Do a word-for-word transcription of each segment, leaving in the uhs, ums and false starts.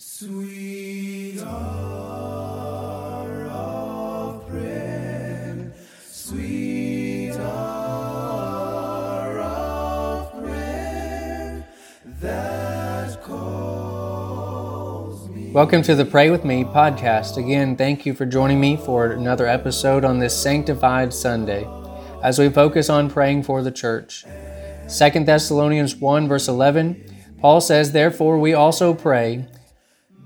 Sweet hour of prayer, sweet hour of prayer that calls me. Welcome to the Pray With Me podcast. Again, thank you for joining me for another episode on this Sanctified Sunday as we focus on praying for the church. Second Thessalonians one, verse eleven, Paul says, "Therefore we also pray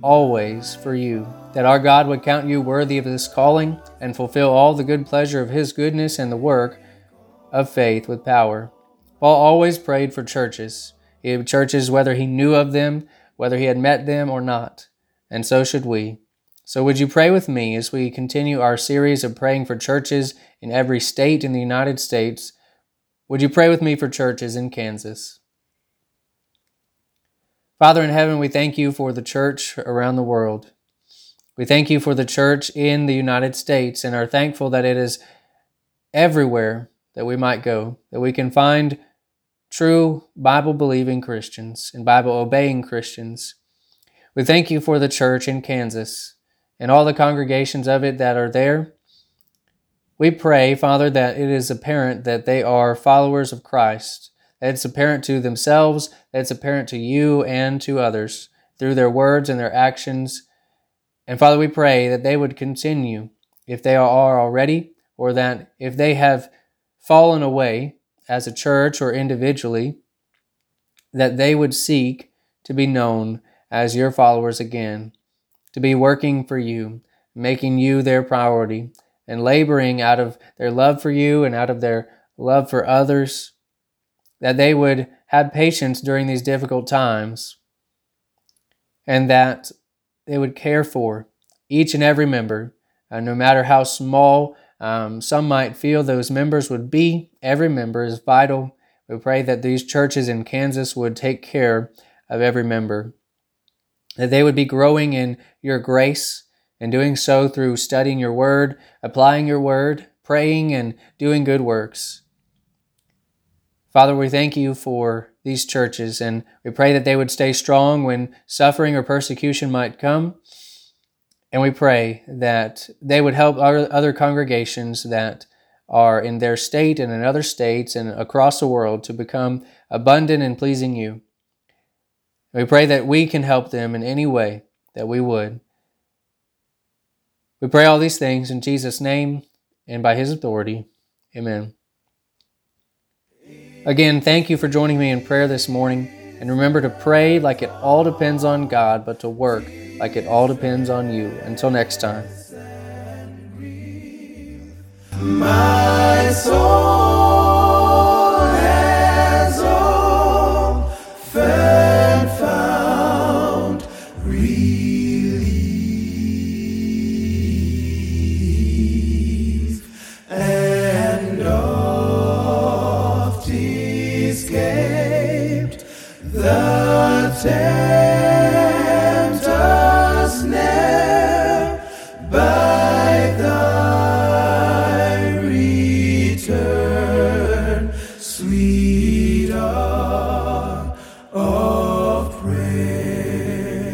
always for you, that our God would count you worthy of this calling and fulfill all the good pleasure of His goodness and the work of faith with power." Paul always prayed for churches, churches whether he knew of them, whether he had met them or not, and so should we. So would you pray with me as we continue our series of praying for churches in every state in the United States? Would you pray with me for churches in Kansas? Father in heaven, we thank you for the church around the world. We thank you for the church in the United States and are thankful that it is everywhere that we might go, that we can find true Bible-believing Christians and Bible-obeying Christians. We thank you for the church in Kansas and all the congregations of it that are there. We pray, Father, that it is apparent that they are followers of Christ. It's apparent to themselves, it's apparent to you and to others through their words and their actions. And Father, we pray that they would continue, if they are already, or that if they have fallen away as a church or individually, that they would seek to be known as your followers again, to be working for you, making you their priority, and laboring out of their love for you and out of their love for others, that they would have patience during these difficult times, and that they would care for each and every member, and no matter how small um, some might feel those members would be, every member is vital. We pray that these churches in Kansas would take care of every member, that they would be growing in your grace, and doing so through studying your word, applying your word, praying, and doing good works. Father, we thank you for these churches, and we pray that they would stay strong when suffering or persecution might come. And we pray that they would help our other congregations that are in their state and in other states and across the world to become abundant and pleasing you. We pray that we can help them in any way that we would. We pray all these things in Jesus' name and by His authority. Amen. Again, thank you for joining me in prayer this morning, and remember to pray like it all depends on God, but to work like it all depends on you. Until next time. My soul has often found relief, and escaped the terror.